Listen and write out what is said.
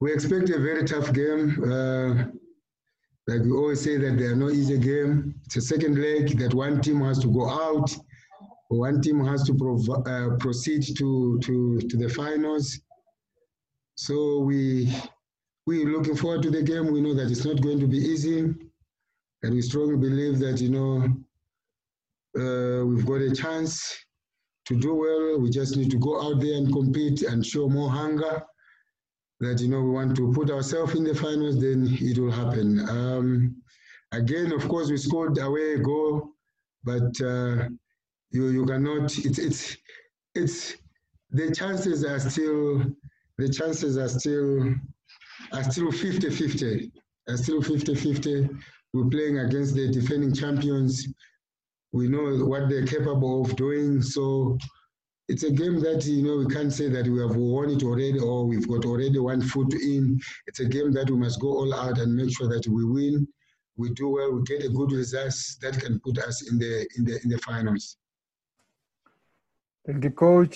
We expect a very tough game. Like we always say that there are no easy game. It's a second leg that one team has to go out, one team has to proceed to the finals. So we're looking forward to the game. We know that it's not going to be easy, and we strongly believe that we've got a chance to do well. We just need to go out there and compete and show more hunger. That we want to put ourselves in the finals, then it will happen. Again, of course, we scored away a goal, but you cannot. It's the chances are still 50-50. Are still 50-50. We're playing against the defending champions. We know what they're capable of doing, so. It's a game that, we can't say that we have won it already or we've got already one foot in. It's a game that we must go all out and make sure that we win, we do well, we get a good result that can put us in the finals. Thank you, Coach.